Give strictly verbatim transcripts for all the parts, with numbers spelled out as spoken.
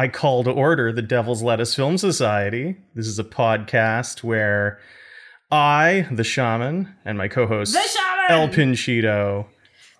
I call to order the Devil's Lettuce Film Society. This is a podcast where I, the shaman, and my co-host, El Pinchito,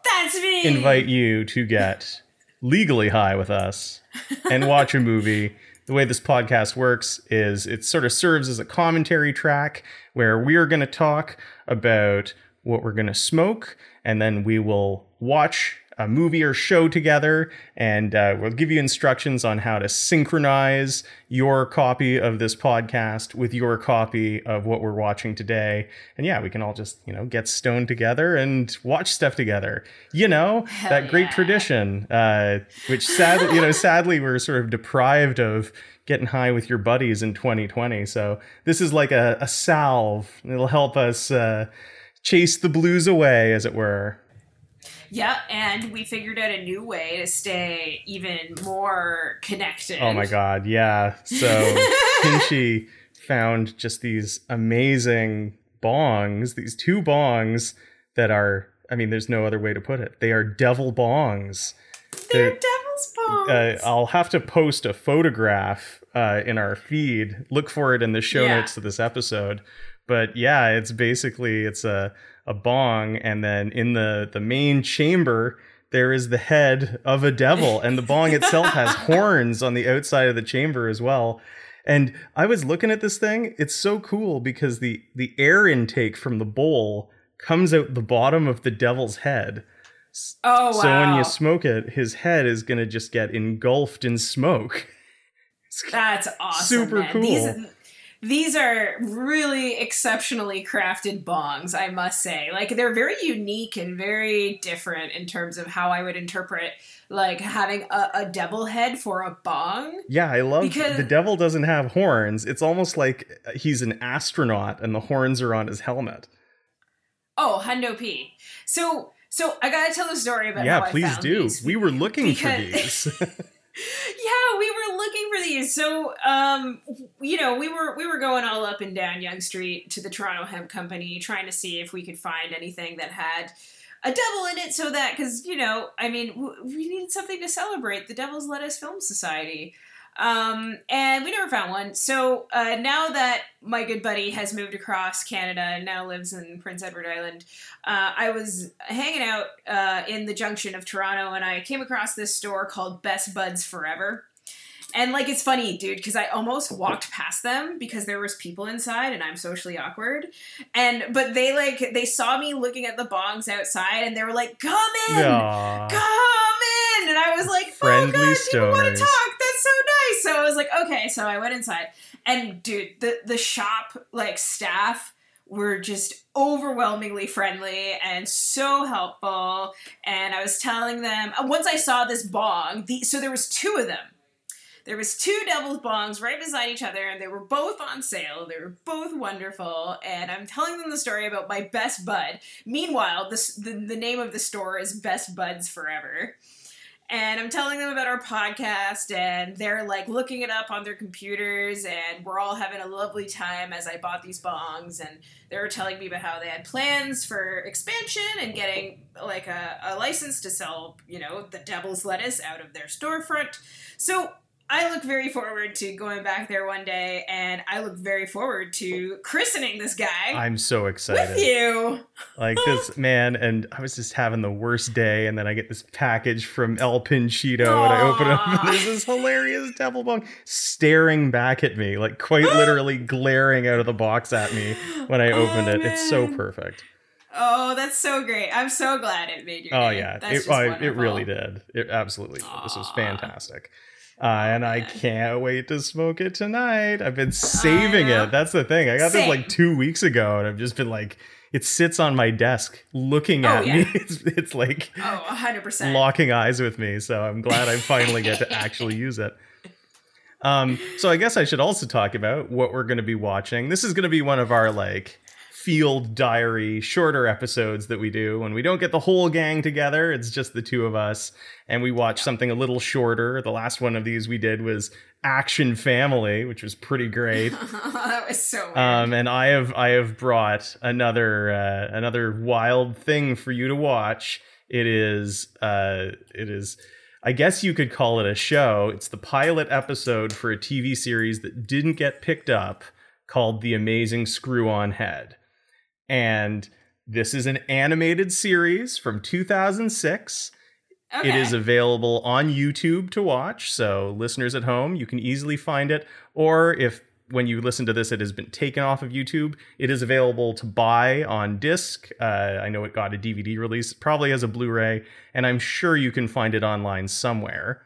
that's me, invite you to get legally high with us and watch a movie. The way this podcast works is it sort of serves as a commentary track where we are going to talk about what we're going to smoke, and then we will watch a movie or show together, and uh, we'll give you instructions on how to synchronize your copy of this podcast with your copy of what we're watching today. And yeah, we can all just, you know, get stoned together and watch stuff together. You know, Hell that yeah. great tradition, uh, which sadly, you know, sadly we're sort of deprived of getting high with your buddies in twenty twenty. So this is like a, a salve. It'll help us uh, chase the blues away, as it were. Yeah, and we figured out a new way to stay even more connected. Oh my God, yeah. So Pinchy found just these amazing bongs, these two bongs that are, I mean, there's no other way to put it. They are devil bongs. They're, They're devil's bongs. Uh, I'll have to post a photograph uh, in our feed. Look for it in the show yeah. notes to this episode. But yeah, it's basically, it's a... a bong, and then in the, the main chamber, there is the head of a devil, and the bong itself has horns on the outside of the chamber as well. And I was looking at this thing. It's so cool because the, the air intake from the bowl comes out the bottom of the devil's head. Oh, wow. So when you smoke it, his head is going to just get engulfed in smoke. That's awesome. Super man. cool. These- These are really exceptionally crafted bongs, I must say. Like, they're very unique and very different in terms of how I would interpret, like, having a, a devil head for a bong. Yeah, I love because the devil doesn't have horns. It's almost like he's an astronaut and the horns are on his helmet. Oh, hundo P. So, so I gotta tell the story about yeah, how I found Yeah, please do. These. We were looking because- for these. Yeah, we were looking for these. So, um, you know, we were we were going all up and down Yonge Street to the Toronto Hemp Company, trying to see if we could find anything that had a devil in it, so that, because, you know, I mean, w- we needed something to celebrate the Devil's Lettuce Film Society. Um, and we never found one. So uh, now that my good buddy has moved across Canada and now lives in Prince Edward Island, uh, I was hanging out uh, in the junction of Toronto, and I came across this store called Best Buds Forever. And, like, it's funny, dude, because I almost walked past them because there was people inside and I'm socially awkward. And, but they, like, they saw me looking at the bongs outside and they were like, come in, Aww. come in. And I was like, Friendly oh, God, stoners. People want to talk. That's so nice. So I was like, okay. So I went inside. And, dude, the, the shop, like, staff were just overwhelmingly friendly and so helpful. And I was telling them, once I saw this bong, the, so there was two of them. There was two devil's bongs right beside each other, and they were both on sale. They were both wonderful, and I'm telling them the story about my best bud. Meanwhile, this, the, the name of the store is Best Buds Forever. And I'm telling them about our podcast, and they're, like, looking it up on their computers, and we're all having a lovely time as I bought these bongs, and they were telling me about how they had plans for expansion and getting, like, a, a license to sell, you know, the devil's lettuce out of their storefront. So I look very forward to going back there one day, and I look very forward to christening this guy. I'm so excited. With you. Like this, man, and I was just having the worst day, and then I get this package from El Pinchito, Aww. and I open it up, and there's this hilarious devil bong staring back at me, like quite literally glaring out of the box at me when I opened oh, it. Man. It's so perfect. Oh, that's so great. I'm so glad it made your Oh, day. yeah. That's it, oh, it really did. It absolutely did. This was fantastic. Uh, and I can't wait to smoke it tonight. I've been saving uh, it. That's the thing. I got same. this like two weeks ago, and I've just been like, it sits on my desk looking at oh, yeah. me. It's, it's like oh, one hundred percent locking eyes with me. So I'm glad I finally get to actually use it. Um, so I guess I should also talk about what we're going to be watching. This is going to be one of our, like, field diary shorter episodes that we do when we don't get the whole gang together. It's just the two of us, and we watch something a little shorter. The last one of these we did was Action Family, which was pretty great. That was so weird. Um, and I have I have brought another uh, another wild thing for you to watch. It is uh, it is I guess you could call it a show. It's the pilot episode for a T V series that didn't get picked up called The Amazing Screw-On Head. And this is an animated series from two thousand six. Okay. It is available on YouTube to watch. So listeners at home, you can easily find it. Or if when you listen to this, it has been taken off of YouTube, it is available to buy on disc. Uh, I know it got a D V D release, probably as a Blu-ray, and I'm sure you can find it online somewhere.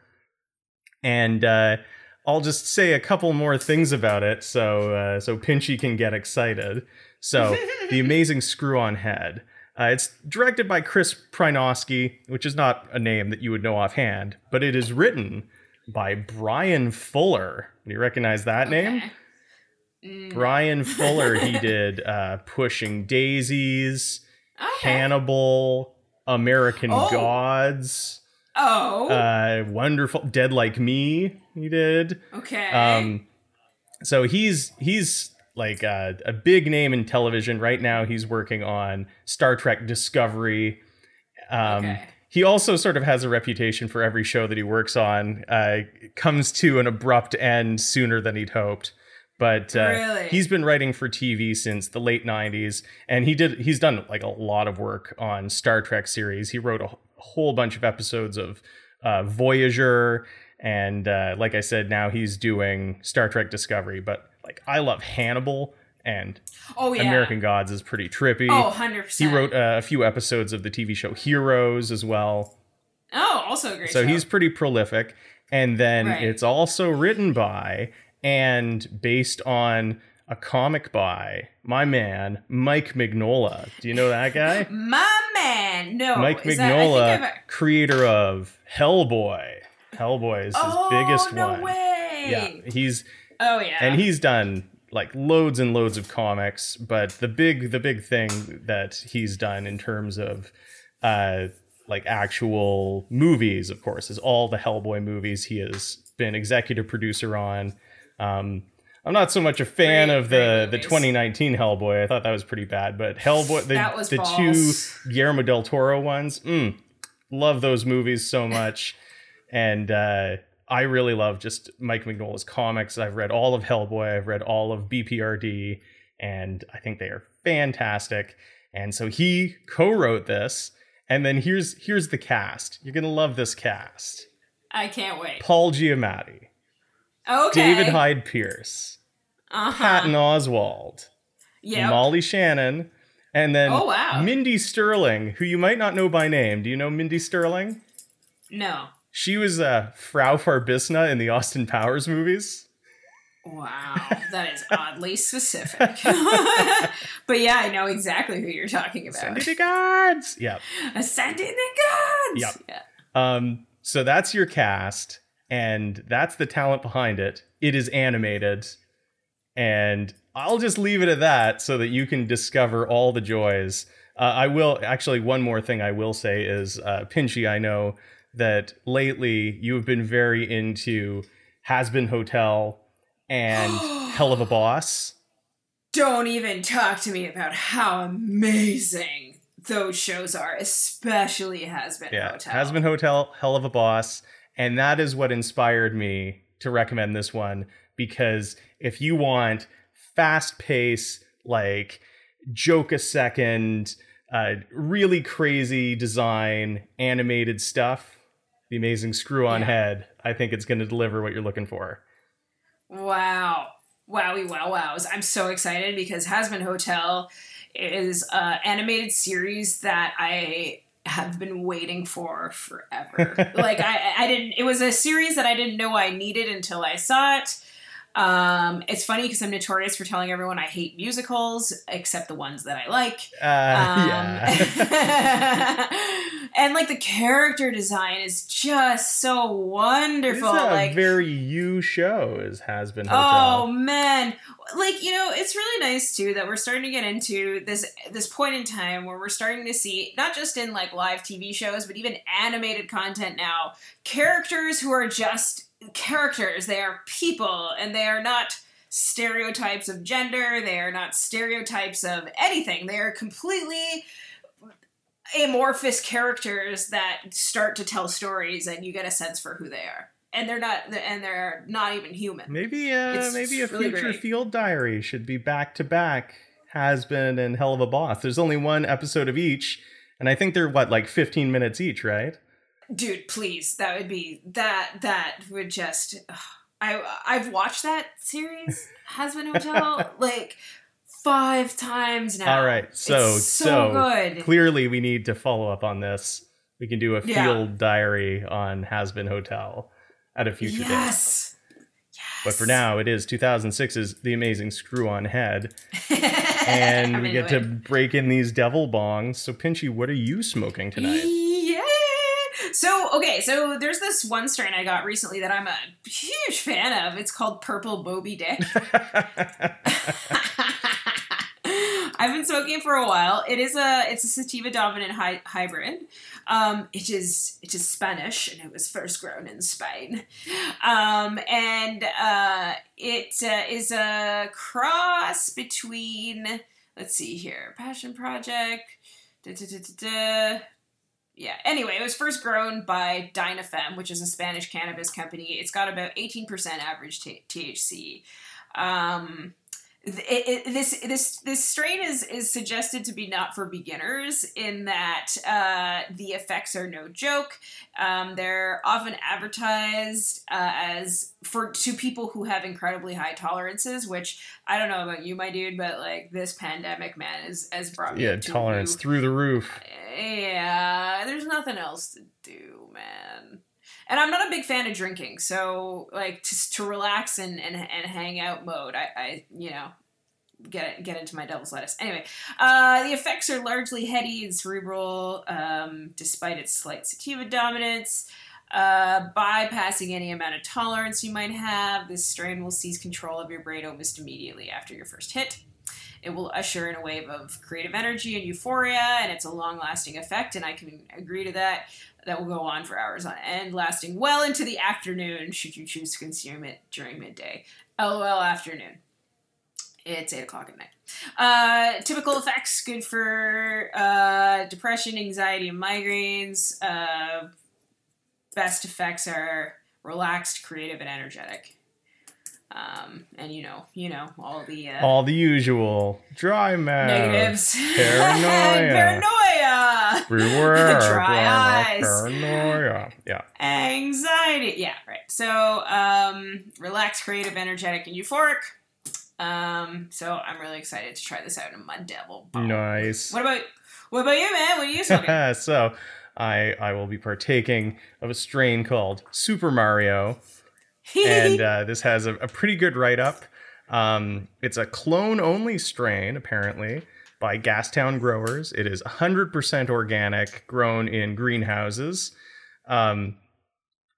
And uh, I'll just say a couple more things about it so uh, so Pinchy can get excited. So The Amazing Screw-On Head. Uh, it's directed by Chris Prynoski, which is not a name that you would know offhand, but it is written by Bryan Fuller. Do you recognize that okay. name? Mm. Bryan Fuller, he did uh, Pushing Daisies, okay. Hannibal, American oh. Gods, oh, uh, wonderful Dead Like Me. He did okay. Um, so he's he's like a, a big name in television right now. He's working on Star Trek Discovery. Um, okay. He also sort of has a reputation for every show that he works on uh, comes to an abrupt end sooner than he'd hoped. But uh, really? He's been writing for T V since the late nineties, and he did. He's done like a lot of work on Star Trek series. He wrote a whole bunch of episodes of uh, Voyager, and uh, like I said, now he's doing Star Trek Discovery. But like, I love Hannibal, and oh, yeah. American Gods is pretty trippy. Oh, one hundred percent. He wrote uh, a few episodes of the T V show Heroes as well. Oh, also a great. So show. He's pretty prolific, and then right. it's also written by. And based on a comic by my man, Mike Mignola. Do you know that guy? My man, no. Mike is Mignola, that, a... creator of Hellboy. Hellboy is his oh, biggest no one. Oh, way. Yeah, he's... Oh, yeah. And he's done, like, loads and loads of comics. But the big the big thing that he's done in terms of, uh, like, actual movies, of course, is all the Hellboy movies he has been executive producer on. Um, I'm not so much a fan great, of the, the twenty nineteen Hellboy. I thought that was pretty bad, but Hellboy, the, the two Guillermo del Toro ones, mm, love those movies so much. And uh, I really love just Mike Mignola's comics. I've read all of Hellboy. I've read all of B P R D, and I think they are fantastic. And so he co-wrote this. And then here's here's the cast. You're going to love this cast. I can't wait. Paul Giamatti. Okay. David Hyde Pierce, uh-huh. Patton Oswalt, yep. Molly Shannon, and then oh, wow. Mindy Sterling, who you might not know by name. Do you know Mindy Sterling? No. She was uh, Frau Farbissina in the Austin Powers movies. Wow, that is oddly specific. But yeah, I know exactly who you're talking about. Ascending the Gods! Yep. Ascending the Gods! Yep. Yeah. Um, so that's your cast. And that's the talent behind it. It is animated. And I'll just leave it at that so that you can discover all the joys. Uh, I will actually, one more thing I will say is, uh, Pinchy, I know that lately you have been very into Hazbin Hotel and Helluva Boss. Don't even talk to me about how amazing those shows are, especially Hazbin yeah, Hotel. Hazbin Hotel, Helluva Boss. And that is what inspired me to recommend this one, because if you want fast pace, like joke a second, uh, really crazy design, animated stuff, The Amazing Screw-On yeah. Head, I think it's going to deliver what you're looking for. Wow. Wowie wow wows. I'm so excited because Hazbin Hotel is an animated series that I... have been waiting for forever. Like I, I didn't, it was a series that I didn't know I needed until I saw it. Um, it's funny because I'm notorious for telling everyone I hate musicals, except the ones that I like. Uh, um, yeah. And like the character design is just so wonderful. It's a like, very you show as Hazbin Hotel. Oh man. Like, you know, it's really nice too that we're starting to get into this, this point in time where we're starting to see not just in like live T V shows, but even animated content now, characters who are just characters. They are people, and they are not stereotypes of gender. They are not stereotypes of anything. They are completely amorphous characters that start to tell stories, and you get a sense for who they are. And they're not, and they're not even human. Maybe, uh, maybe a really future great. Field Diary should be back to back Hazbin and Helluva Boss. There's only one episode of each, and I think they're what, like fifteen minutes each, right? Dude, please, that would be that. That would just. Ugh. I I've watched that series, Hazbin Hotel, like five times now. All right, so it's so, so good. Clearly, we need to follow up on this. We can do a field yeah. diary on Hazbin Hotel at a future date. Yes. Yes. But for now, it is two thousand six's The Amazing Screw-On Head. And we get to break in these devil bongs. So, Pinchy, what are you smoking tonight? Yeah. So, okay. So there's this one strain I got recently that I'm a huge fan of. It's called Purple Moby Dick. I've been smoking for a while. It is a it's a sativa dominant hi- hybrid. Um, it is it is Spanish, and it was first grown in Spain. Um, and uh, it uh, is a cross between, let's see here, Passion Project. Da, da, da, da, da. Yeah. Anyway, it was first grown by Dynafem, which is a Spanish cannabis company. It's got about eighteen percent average t- THC. Um, It, it, this this this strain is, is suggested to be not for beginners, in that uh, the effects are no joke. Um, they're often advertised uh, as for to people who have incredibly high tolerances, which I don't know about you, my dude, but like this pandemic, man, is has brought me yeah to tolerance through the roof. Yeah, there's nothing else to do, man. And I'm not a big fan of drinking, so like to, to relax and, and, and hang out mode, I, I you know, get get into my devil's lettuce. Anyway, uh, the effects are largely heady and cerebral, um, despite its slight sativa dominance. Uh, bypassing any amount of tolerance you might have, this strain will seize control of your brain almost immediately after your first hit. It will usher in a wave of creative energy and euphoria, and it's a long-lasting effect, and I can agree to that. That will go on for hours on end, lasting well into the afternoon, should you choose to consume it during midday. LOL afternoon. It's eight o'clock at night. Uh, typical effects, good for uh, depression, anxiety, and migraines. Uh, best effects are relaxed, creative, and energetic. Um, and you know, you know, all the, uh, all the usual dry mouth, negatives, paranoia, paranoia, dry eyes, paranoia, yeah, anxiety. Yeah. Right. So, um, relaxed, creative, energetic, and euphoric. Um, so I'm really excited to try this out in my devil bomb. Nice. What about, what about you, man? What are you smoking? So I, I will be partaking of a strain called Super Mario. And uh, this has a, a pretty good write-up. Um, it's a clone-only strain, apparently, by Gastown growers. It is one hundred percent organic, grown in greenhouses. Um,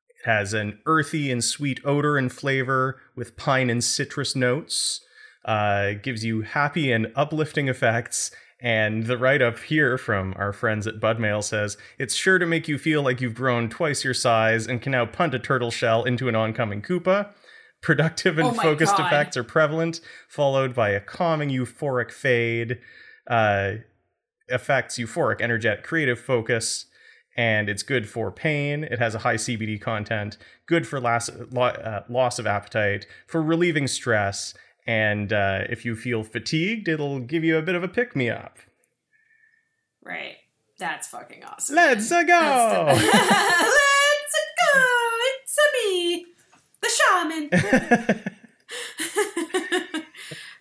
it has an earthy and sweet odor and flavor with pine and citrus notes. Uh, it gives you happy and uplifting effects. And the write-up here from our friends at Budmail says, it's sure to make you feel like you've grown twice your size and can now punt a turtle shell into an oncoming Koopa. Productive and oh focused God. Effects are prevalent, followed by a calming euphoric fade. Uh, effects, euphoric, energetic, creative focus. And it's good for pain. It has a high C B D content. Good for las- lo- uh, loss of appetite, for relieving stress. And uh, if you feel fatigued, it'll give you a bit of a pick-me-up. Right. That's fucking awesome. Let's go! Let's go! It's me, the shaman.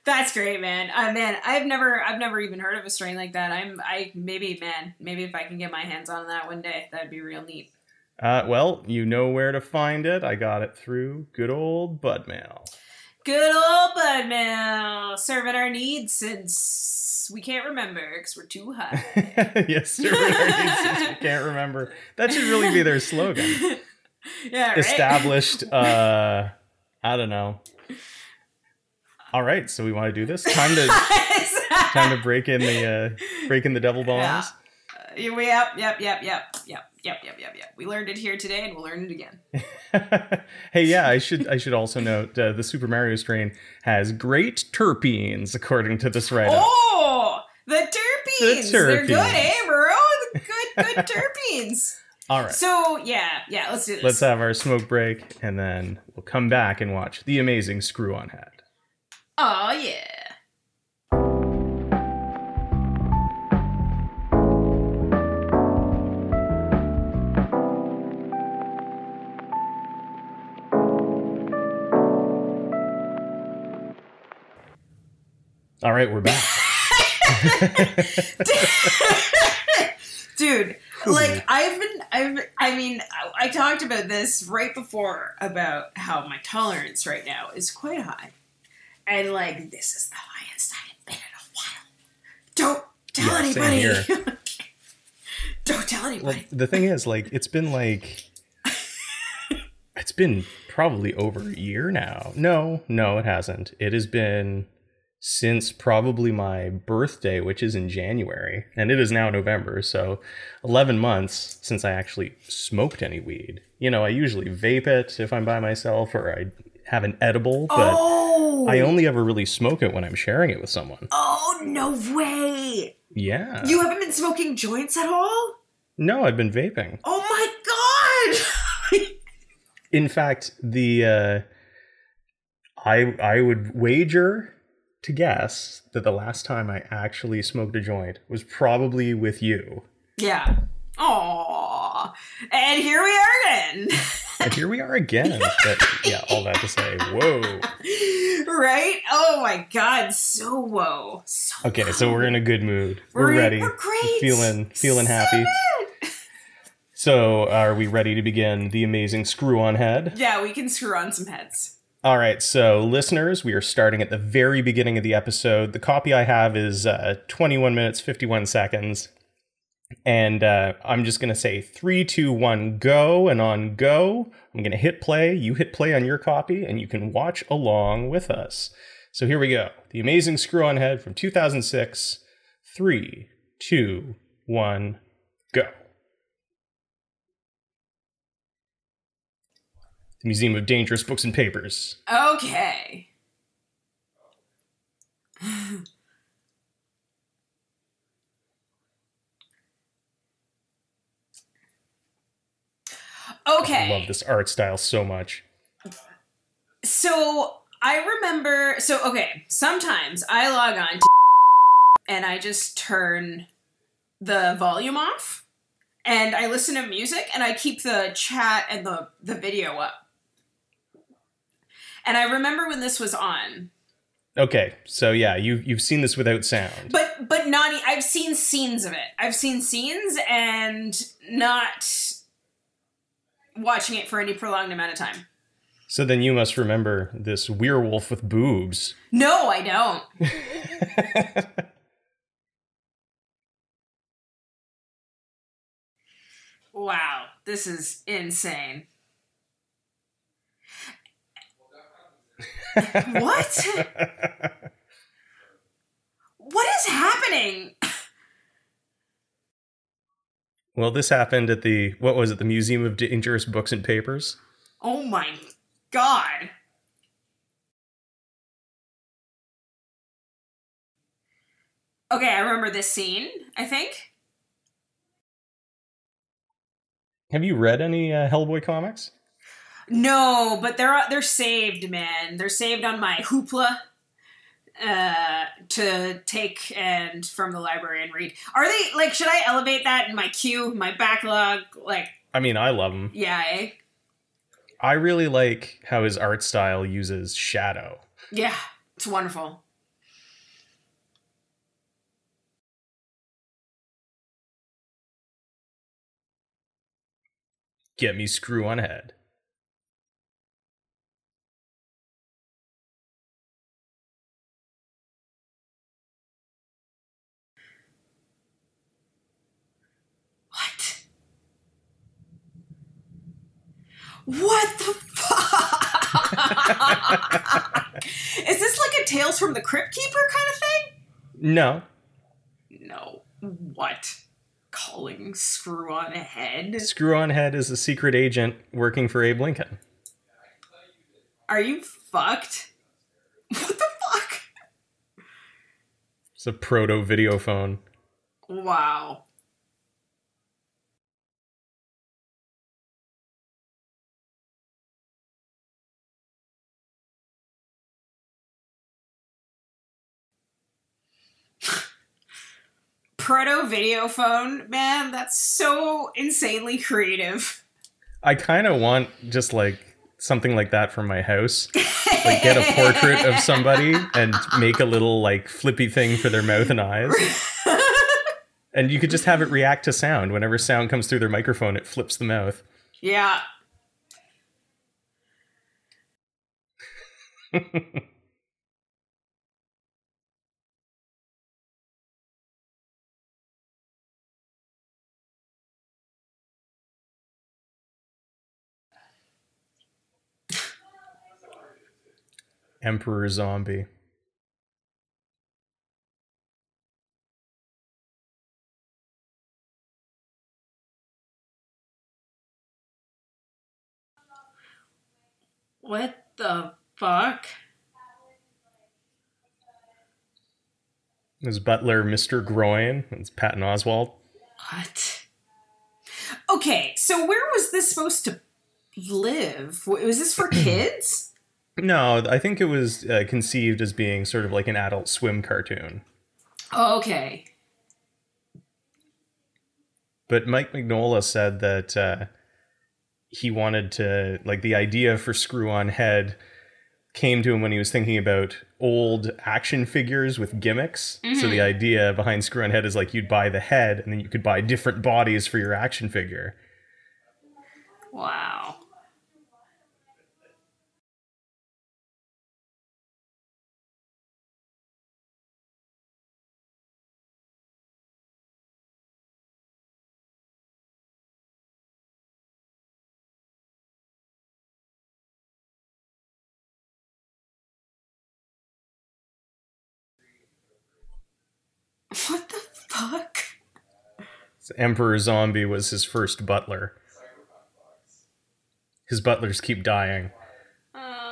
That's great, man. Uh, man, I've never, I've never even heard of a strain like that. I'm, I maybe, man, maybe if I can get my hands on that one day, that'd be real neat. Uh, well, you know where to find it. I got it through good old Budmail. Good old Budmail, serving our needs since we can't remember because we're too high. Yes, serving our needs since we can't remember. That should really be their slogan. Yeah, right? Established, uh, I don't know. All right, so we want to do this. Time to time to break in the uh, break in the devil bombs. Yeah. Uh, yep, yep, yep, yep, yep. Yep, yep, yep, yep. We learned it here today, and we'll learn it again. Hey, yeah, I should I should also note uh, the Super Mario strain has great terpenes, according to this write-up. Oh, the terpenes! The terpenes. They're good, eh, bro? The Good terpenes. All right. So, yeah. Yeah, let's do this. Let's have our smoke break, and then we'll come back and watch The Amazing Screw-On Head. Oh, yeah. All right, we're back. Dude, like I've been, I've, I mean, I talked about this right before about how my tolerance right now is quite high. And like, this is the highest I have been in a while. Don't tell yeah, anybody. Same here. Don't tell anybody. Well, the thing is, like, it's been like, it's been probably over a year now. No, no, it hasn't. It has been... since probably my birthday, which is in January, and it is now November, so eleven months since I actually smoked any weed. You know, I usually vape it if I'm by myself, or I have an edible, but oh. I only ever really smoke it when I'm sharing it with someone. Oh, no way! Yeah. You haven't been smoking joints at all? No, I've been vaping. Oh my god! In fact, the, uh, I, I would wager... to guess that the last time I actually smoked a joint was probably with you. Yeah. Aww. And here we are again. And here we are again. But yeah, all that to say, whoa. Right? Oh my god, so whoa. So okay, whoa. So we're in a good mood. We're, we're ready. We're great. Feeling, feeling happy. So are we ready to begin The Amazing Screw-On Head? Yeah, we can screw on some heads. All right, so listeners, we are starting at the very beginning of the episode. The copy I have is uh, twenty-one minutes, fifty-one seconds. And uh, I'm just going to say three, two, one, go. And on go, I'm going to hit play. You hit play on your copy, and you can watch along with us. So here we go. The Amazing Screw-On Head from two thousand six. Three, two, one, go. Museum of Dangerous Books and Papers. Okay. Okay. I love this art style so much. So I remember, so okay, sometimes I log on to and I just turn the volume off and I listen to music and I keep the chat and the, the video up. And I remember when this was on. Okay, so yeah, you you've seen this without sound. But but not I've seen scenes of it. I've seen scenes and not watching it for any prolonged amount of time. So then you must remember this werewolf with boobs. No, I don't. Wow, this is insane. What? What is happening? Well, this happened at the, what was it, the Museum of Dangerous Books and Papers? Oh my god. Okay, I remember this scene, I think. Have you read any uh, Hellboy comics? No, but they're they're saved, man. They're saved on my hoopla uh, to take and from the library and read. Are they, like, should I elevate that in my queue, my backlog? Like, I mean, I love them. Yeah, eh? I really like how his art style uses shadow. Yeah, it's wonderful. Get me Screw-On Head. What the fuck? Is this like a Tales from the Crypt Keeper kind of thing? No. No. What? Calling Screw-On Head? Screw-On Head is a secret agent working for Abe Lincoln. Are you fucked? What the fuck? It's a proto-video phone. Wow. proto-video phone, man, that's so insanely creative. I kind of want just, like, something like that from my house. Like, get a portrait of somebody and make a little, like, flippy thing for their mouth and eyes. And you could just have it react to sound. Whenever sound comes through their microphone, it flips the mouth. Yeah. Emperor Zombie. What the fuck? His butler, Mister Groin. It's Patton Oswalt. What? Okay, so where was this supposed to live? Was this for kids? No, I think it was uh, conceived as being sort of like an Adult Swim cartoon. Oh, okay. But Mike Mignola said that... Uh, he wanted to, like, the idea for Screw-On Head came to him when he was thinking about old action figures with gimmicks. Mm-hmm. So the idea behind Screw-On Head is, like, you'd buy the head and then you could buy different bodies for your action figure. Wow. What the fuck? Emperor Zombie was his first butler. His butlers keep dying. Uh...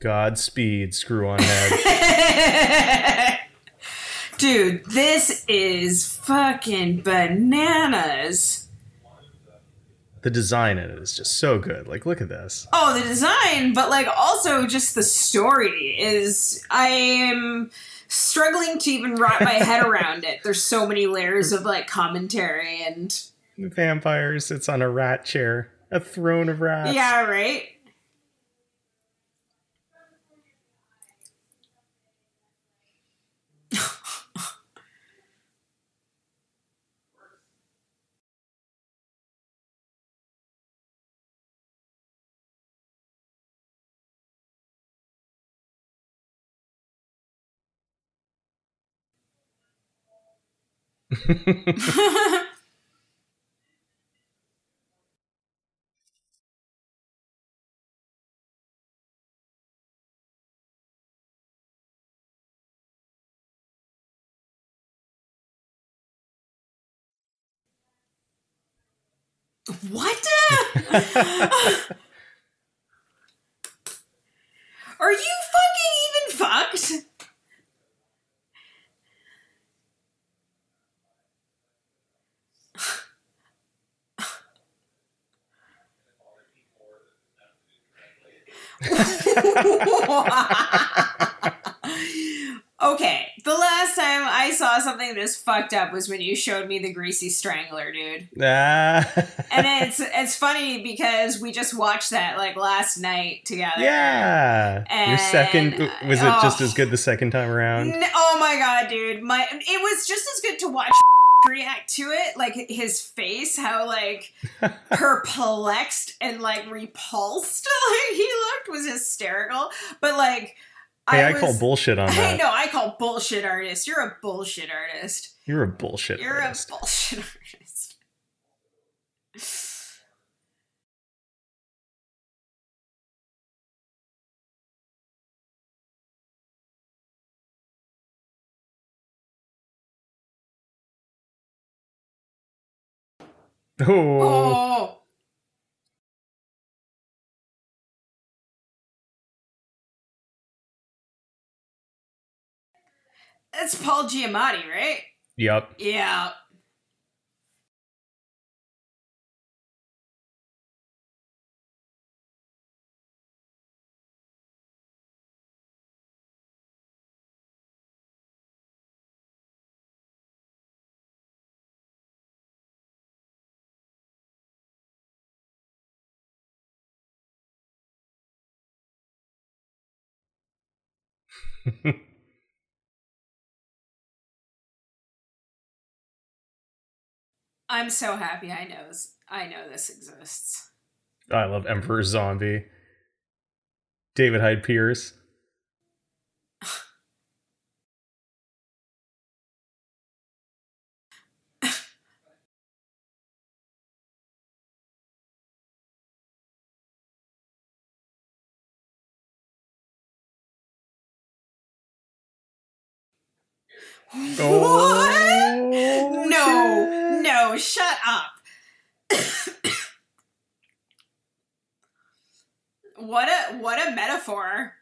Godspeed, Screw-On Head. Dude, this is fucking bananas. The design in it is just so good. Like, look at this. Oh, the design, but, like, also just the story is... I am struggling to even wrap my head around it. There's so many layers of, like, commentary and... Vampire sits on a rat chair. A throne of rats. Yeah, right? What? Are you fucking even fucked? Okay, the last time I saw something this fucked up was when you showed me the Greasy Strangler, dude. Ah. And it's it's funny because we just watched that, like, last night together. Yeah. And your second was it oh, just as good the second time around? N- oh my god, dude! My it was just as good to watch. React to it, like his face, how like perplexed and like repulsed like he looked was hysterical. But like, hey, I, I was, call bullshit on that. Hey, no, I call bullshit artist. You're a bullshit artist. You're a bullshit. You're artist. a bullshit artist. Oh. Oh. That's Paul Giamatti, right? Yep. Yeah. I'm so happy I know I know this exists. I love Emperor Zombie. David Hyde Pierce. What? Oh, no, shit. no, shut up. What a what a metaphor.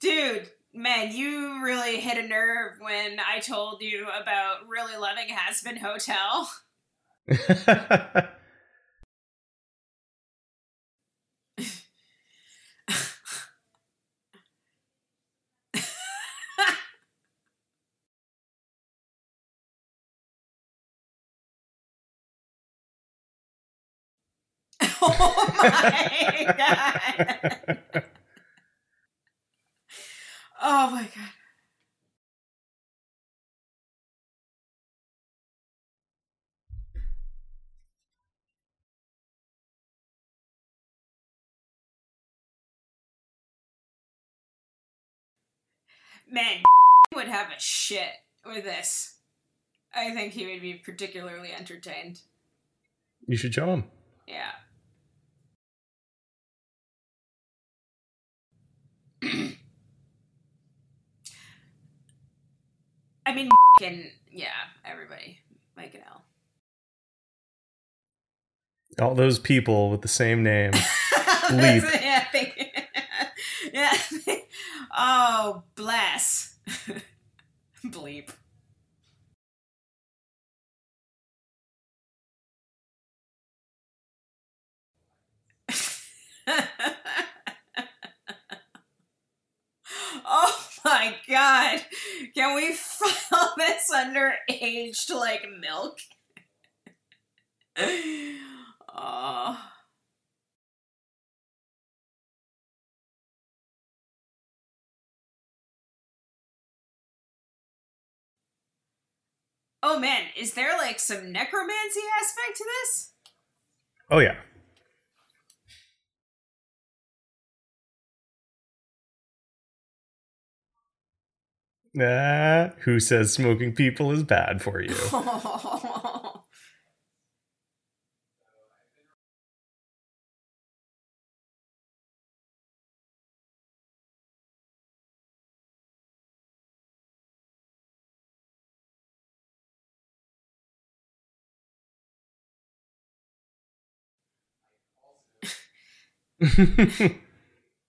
Dude, man, you really hit a nerve when I told you about really loving Hazbin Hotel. Oh my god. Oh my god. Man, would have a shit with this. I think he would be particularly entertained. You should show him. Yeah. I mean, and yeah, everybody, Mike and L. All those people with the same name. Leap. Yeah, they, yeah. They, oh, bless. Bleep. Oh my god! Can we file this under aged like milk? Oh. Oh man, is there like some necromancy aspect to this? Oh yeah. Uh, who says smoking people is bad for you? Oh.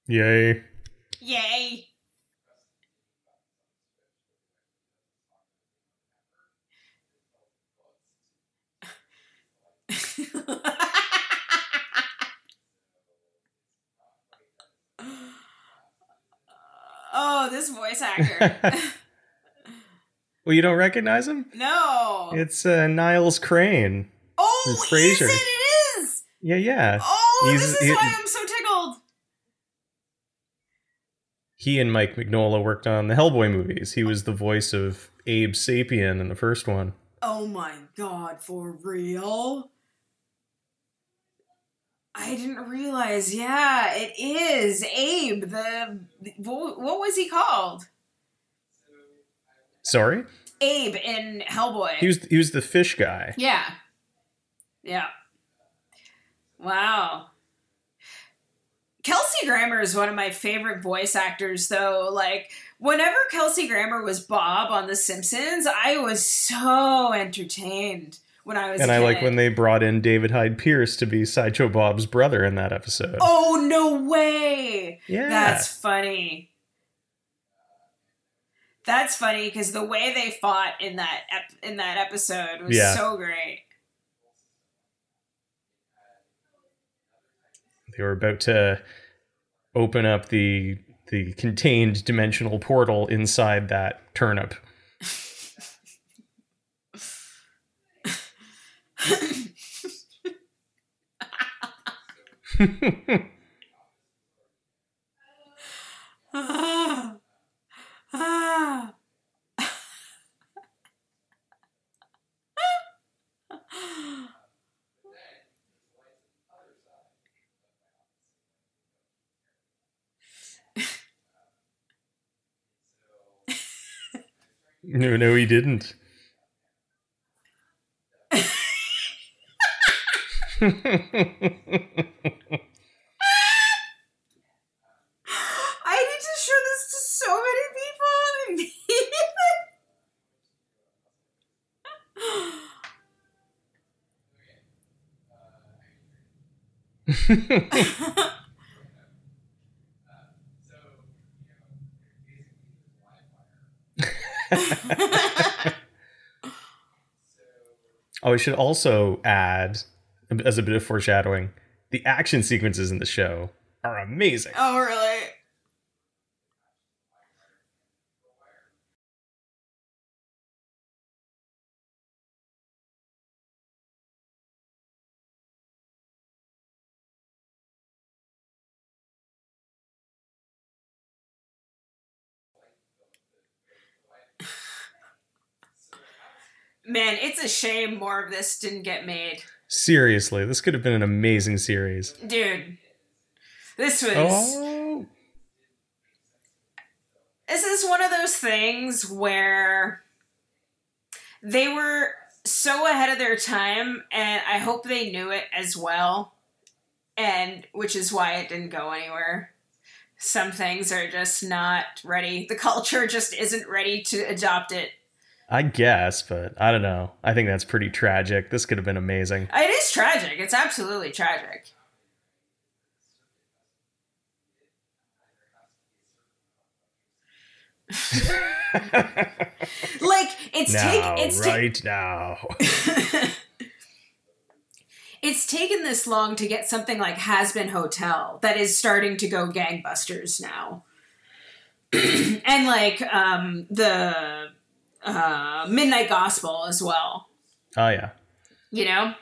Yay. Yay. Oh, this voice actor. Well, you don't recognize him? No. It's uh, Niles Crane. Oh, yes, it is. Yeah, yeah. Oh, He's, this is he, why I'm so tickled. He and Mike Mignola worked on the Hellboy movies. He was the voice of Abe Sapien in the first one. Oh my god, for real? I didn't realize. Yeah, it is Abe. The what was he called? Sorry? Abe in Hellboy. He was he was the fish guy. Yeah. Yeah. Wow. Kelsey Grammer is one of my favorite voice actors, though. Like, whenever Kelsey Grammer was Bob on The Simpsons, I was so entertained. When I was and a kid. I like when they brought in David Hyde Pierce to be Sideshow Bob's brother in that episode. Oh, no way. Yeah. That's funny. That's funny because the way they fought in that ep- in that episode was yeah. so great. They were about to open up the the contained dimensional portal inside that turnip. ah, ah. No, no, he didn't. Oh, I should also add, as a bit of foreshadowing, the action sequences in the show are amazing. Oh, really? Man, it's a shame more of this didn't get made. Seriously, this could have been an amazing series. Dude, this was... Oh. This is one of those things where they were so ahead of their time, and I hope they knew it as well, and which is why it didn't go anywhere. Some things are just not ready. The culture just isn't ready to adopt it. I guess, but I don't know. I think that's pretty tragic. This could have been amazing. It is tragic. It's absolutely tragic. Like, it's taken... It's right ta- now. It's taken this long to get something like Hazbin Hotel that is starting to go gangbusters now. And, like, um, the... Uh, Midnight Gospel as well. Oh, yeah. You know?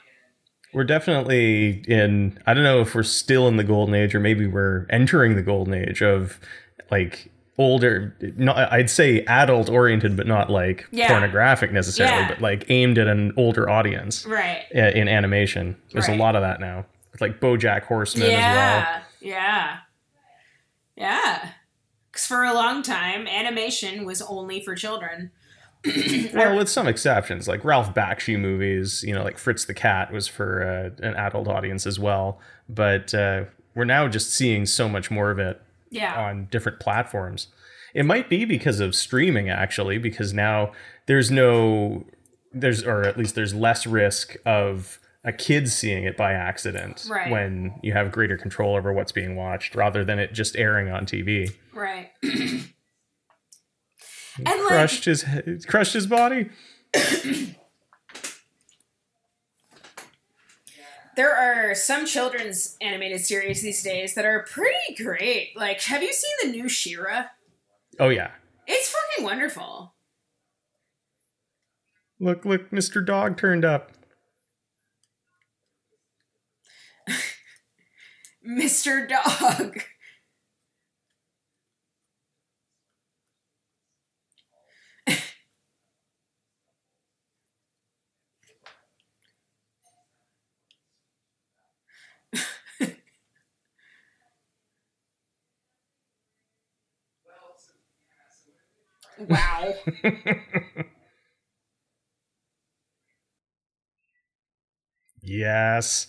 We're definitely in, I don't know if we're still in the golden age or maybe we're entering the golden age of like older, not, I'd say adult oriented, but not like yeah. pornographic necessarily, yeah. but like aimed at an older audience. Right. In animation. There's right. a lot of that now. It's like BoJack Horseman yeah. as well. Yeah. Yeah. Because for a long time, animation was only for children. Well, with some exceptions, like Ralph Bakshi movies, you know, like Fritz the Cat was for uh, an adult audience as well. But uh, we're now just seeing so much more of it yeah. on different platforms. It might be because of streaming, actually, because now there's no there's or at least there's less risk of a kid seeing it by accident right. when you have greater control over what's being watched rather than it just airing on T V. Right. And crushed like, his head, crushed his body. There are some children's animated series these days that are pretty great. Like, have you seen the new She-Ra? Oh yeah, it's fucking wonderful. Look, look, Mister Dog turned up. Mister Dog. Wow. Yes.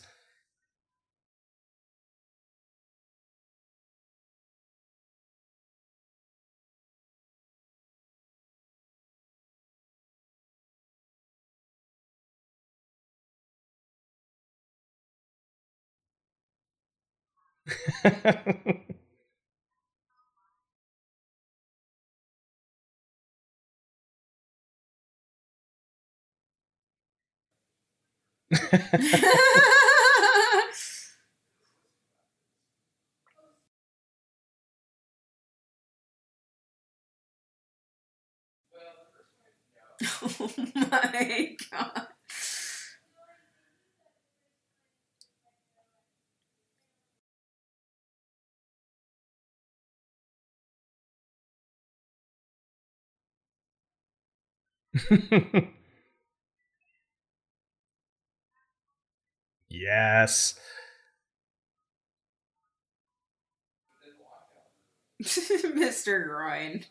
Oh my God. Yes. Mister Groin.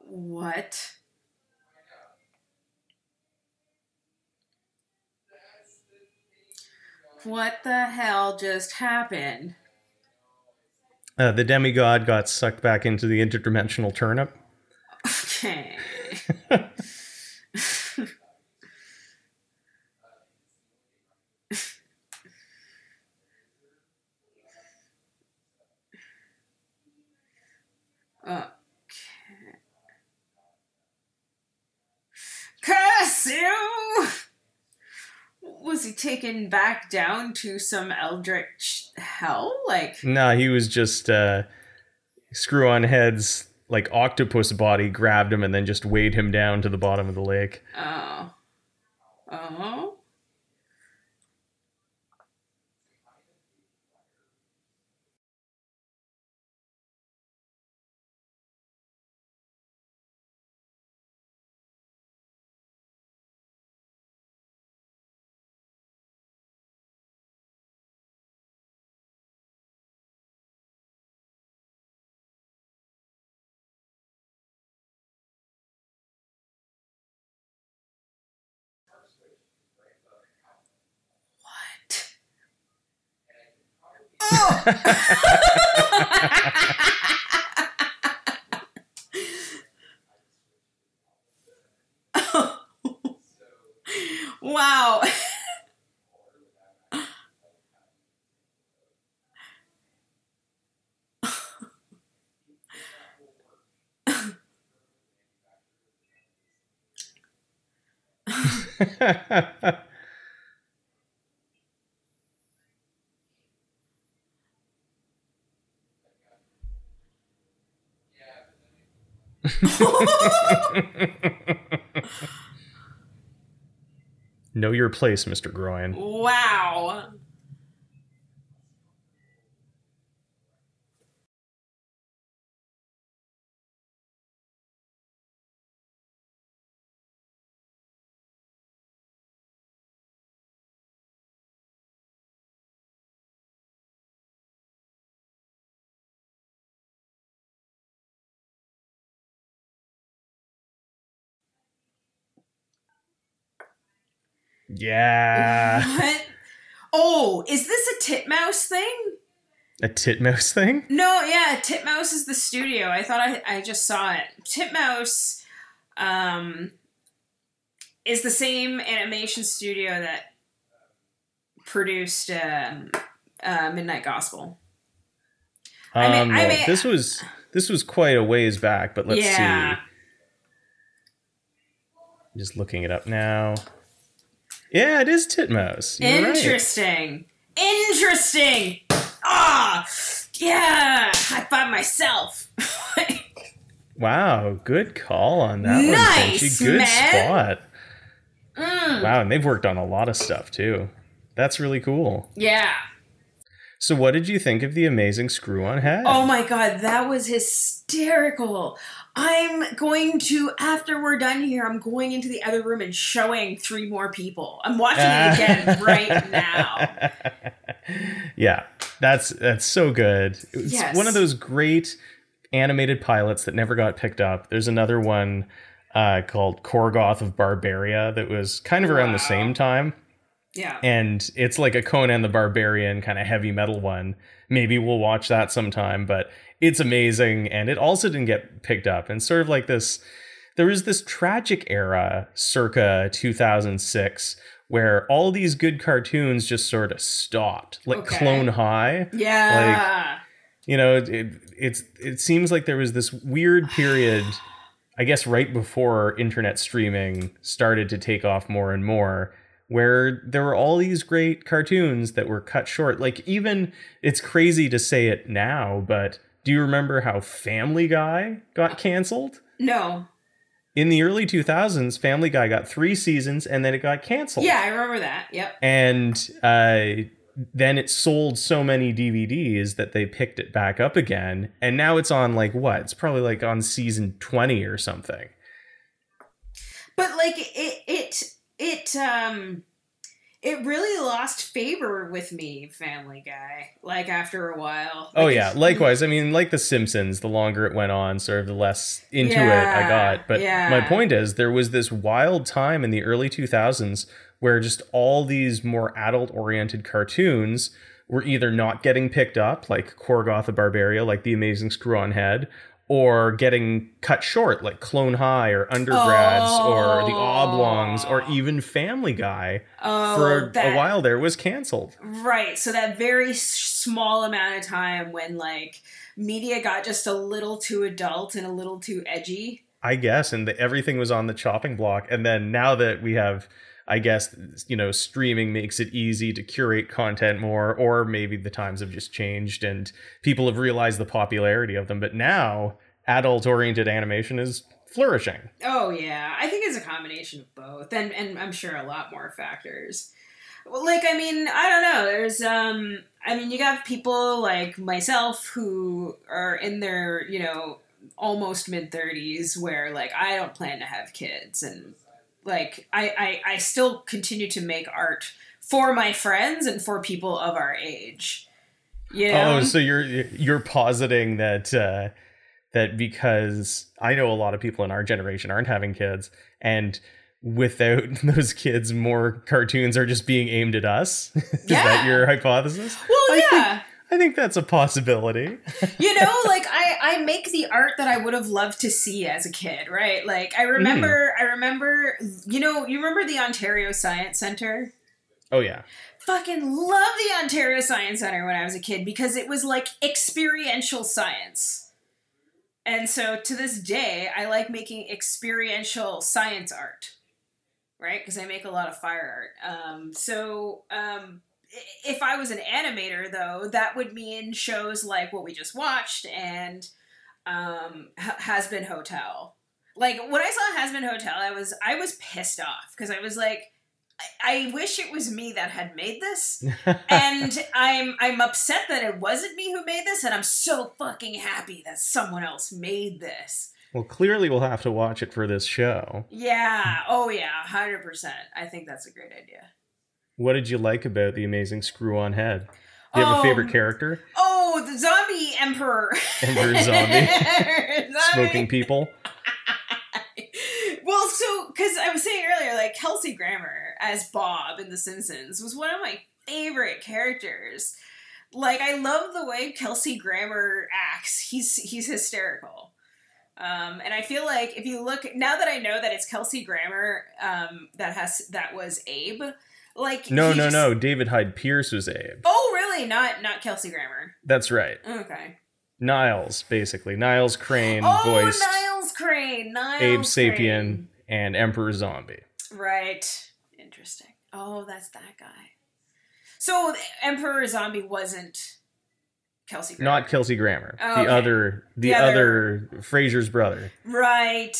What? What the hell just happened? Uh, the demigod got sucked back into the interdimensional turnip. Okay. uh. Curse you! Was he taken back down to some eldritch hell? Like no, nah, he was just uh, Screw-On Head's like octopus body grabbed him and then just weighed him down to the bottom of the lake. Oh, oh. Oh. Wow. Know your place, Mister Groin. Wow. Yeah. What? Oh, is this a Titmouse thing? A Titmouse thing? No, yeah, Titmouse is the studio. I thought I, I just saw it. Titmouse um, is the same animation studio that produced um, uh, Midnight Gospel. Um, I mean, no, I mean, this was this was quite a ways back, but let's yeah. see. I'm just looking it up now. Yeah, it is Titmouse. You're Interesting. Right. Interesting. Ah, oh, yeah. I find myself. Wow, good call on that nice, one. Nice, good man. Spot. Mm. Wow, and they've worked on a lot of stuff too. That's really cool. Yeah. So, what did you think of The Amazing Screw-On Head? Oh my God, that was hysterical. I'm going to, after we're done here, I'm going into the other room and showing three more people. I'm watching it again right now. Yeah, that's that's so good. It's yes. one of those great animated pilots that never got picked up. There's another one uh, called Korgoth of Barbaria that was kind of around wow. the same time. Yeah. And it's like a Conan the Barbarian kind of heavy metal one. Maybe we'll watch that sometime, but it's amazing. And it also didn't get picked up. And sort of like this, there is this tragic era circa two thousand six where all these good cartoons just sort of stopped, like okay. Clone High. Yeah. Like you know, it, it, it's, it seems like there was this weird period, I guess, right before internet streaming started to take off more and more, where there were all these great cartoons that were cut short. Like, even, it's crazy to say it now, but do you remember how Family Guy got canceled? No. In the early two thousands, Family Guy got three seasons and then it got canceled. Yeah, I remember that. Yep. And uh, then it sold so many D V Ds that they picked it back up again. And now it's on like what? It's probably like on season twenty or something. But like it, it, it, um, it really lost favor with me, Family Guy, like after a while. Like, oh, yeah. Likewise. I mean, like The Simpsons, the longer it went on, sort of the less into yeah, it I got. But yeah. my point is, there was this wild time in the early two thousands where just all these more adult-oriented cartoons were either not getting picked up, like Korgoth of Barbaria, like The Amazing Screw-On Head, or getting cut short, like Clone High or Undergrads oh. or The Oblongs or even Family Guy oh, for a, that, a while there was canceled. Right. So that very small amount of time when like media got just a little too adult and a little too edgy. I guess. And the, everything was on the chopping block. And then now that we have, I guess, you know, streaming makes it easy to curate content more, or maybe the times have just changed and people have realized the popularity of them. But now adult-oriented animation is flourishing. Oh, yeah. I think it's a combination of both, and, and I'm sure a lot more factors. Well, like, I mean, I don't know. There's, um, I mean, you got people like myself who are in their, you know, almost mid-thirties where, like, I don't plan to have kids, and Like, I, I, I still continue to make art for my friends and for people of our age. You know? Oh, so you're you're positing that uh, that because I know a lot of people in our generation aren't having kids, and without those kids, more cartoons are just being aimed at us? Yeah. Is that your hypothesis? Well, I yeah. Think- I think that's a possibility. You know, like I, I make the art that I would have loved to see as a kid, right? Like I remember, mm. I remember, you know, you remember the Ontario Science Center? Oh, yeah. Fucking love the Ontario Science Center when I was a kid because it was like experiential science. And so to this day, I like making experiential science art, right? Because I make a lot of fire art. Um, so, um, If I was an animator, though, that would mean shows like what we just watched and um, Hazbin Hotel. Like, when I saw Hazbin Hotel, I was I was pissed off because I was like, I-, I wish it was me that had made this. And I'm I'm upset that it wasn't me who made this, and I'm so fucking happy that someone else made this. Well, clearly we'll have to watch it for this show. Yeah. Oh, yeah. one hundred percent. I think that's a great idea. What did you like about The Amazing Screw-On Head? Do you have um, a favorite character? Oh, the zombie emperor. Emperor Zombie. Smoking people. Well, so, because I was saying earlier, like, Kelsey Grammer as Bob in The Simpsons was one of my favorite characters. Like, I love the way Kelsey Grammer acts. He's, he's hysterical. Um, and I feel like if you look, now that I know that it's Kelsey Grammer um, that has that was Abe... Like No, no, just... no. David Hyde Pierce was Abe. Oh, really? Not not Kelsey Grammer. That's right. Okay. Niles, basically. Niles Crane oh, voiced... Oh, Niles Crane! Niles Abe Sapien Crane. And Emperor Zombie. Right. Interesting. Oh, that's that guy. So Emperor Zombie wasn't Kelsey Grammer. Not Kelsey Grammer. Oh, the okay. other... The, the other... other... Frasier's brother. Right.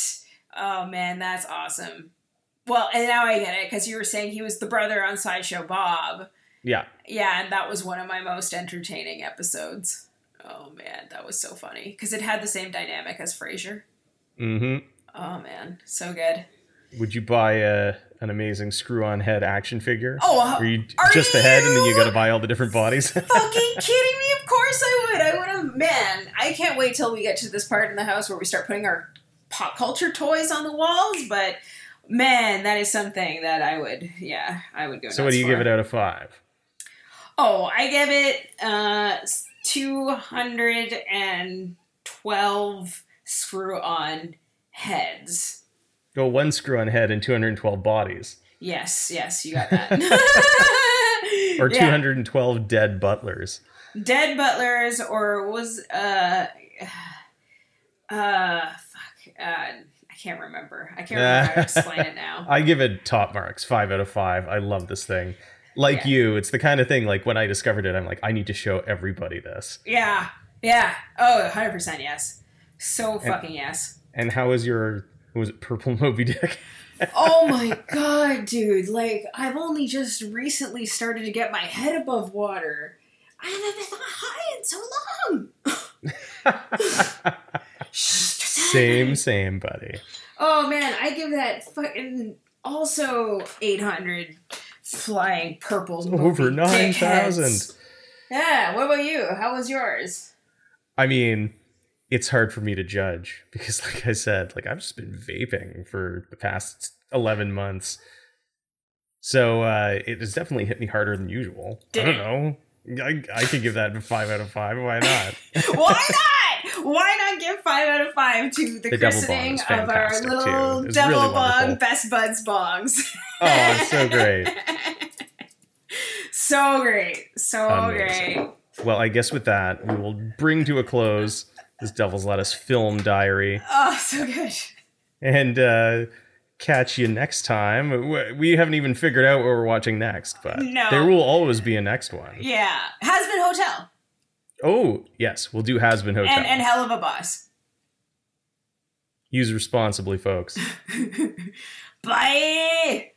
Oh, man, that's awesome. Well, and now I get it, because you were saying he was the brother on Sideshow Bob. Yeah. Yeah, and that was one of my most entertaining episodes. Oh, man, that was so funny. Because it had the same dynamic as Frasier. Mm-hmm. Oh, man, so good. Would you buy a, an Amazing Screw-On Head action figure? Oh, uh, are you are just you the head, and then you got to buy all the different bodies? Fucking kidding me? Of course I would. I would have, man, I can't wait till we get to this part in the house where we start putting our pop culture toys on the walls, but... Man, that is something that I would, yeah, I would go. So, what do you for. give it out of five? Oh, I give it uh, two hundred and twelve screw-on heads. Go well, one screw-on head and two hundred and twelve bodies. Yes, yes, you got that. or yeah. two hundred twelve dead butlers. Dead butlers, or was uh, uh, fuck, uh, I can't remember. I can't remember how to explain it now. I give it top marks, five out of five. I love this thing. Like yeah. you, it's the kind of thing, like, when I discovered it, I'm like, I need to show everybody this. Yeah, yeah. Oh, one hundred percent yes. So fucking and, yes. And how was your, was it Purple Moby Dick? Oh my god, dude. Like, I've only just recently started to get my head above water. I haven't been high in so long. Same, same, buddy. Oh man, I give that fucking also eight hundred flying purple moby over nine thousand. Yeah, what about you? How was yours? I mean, it's hard for me to judge because, like I said, like I've just been vaping for the past eleven months. So uh, it has definitely hit me harder than usual. Did I don't it? know. I, I could give that a five out of five. Why not? Why not? Why not give five out of five to the, the christening of our little double really bong, Best Buds bongs? Oh, it's so great. So great. So Amazing. great. Well, I guess with that, we will bring to a close this Devil's Lettuce Film Diary. Oh, so good. And uh, catch you next time. We haven't even figured out what we're watching next, but no. There will always be a next one. Yeah. Hazbin Hotel. Oh, yes. We'll do Hazbin Hotel. And, and Helluva Boss. Use responsibly, folks. Bye.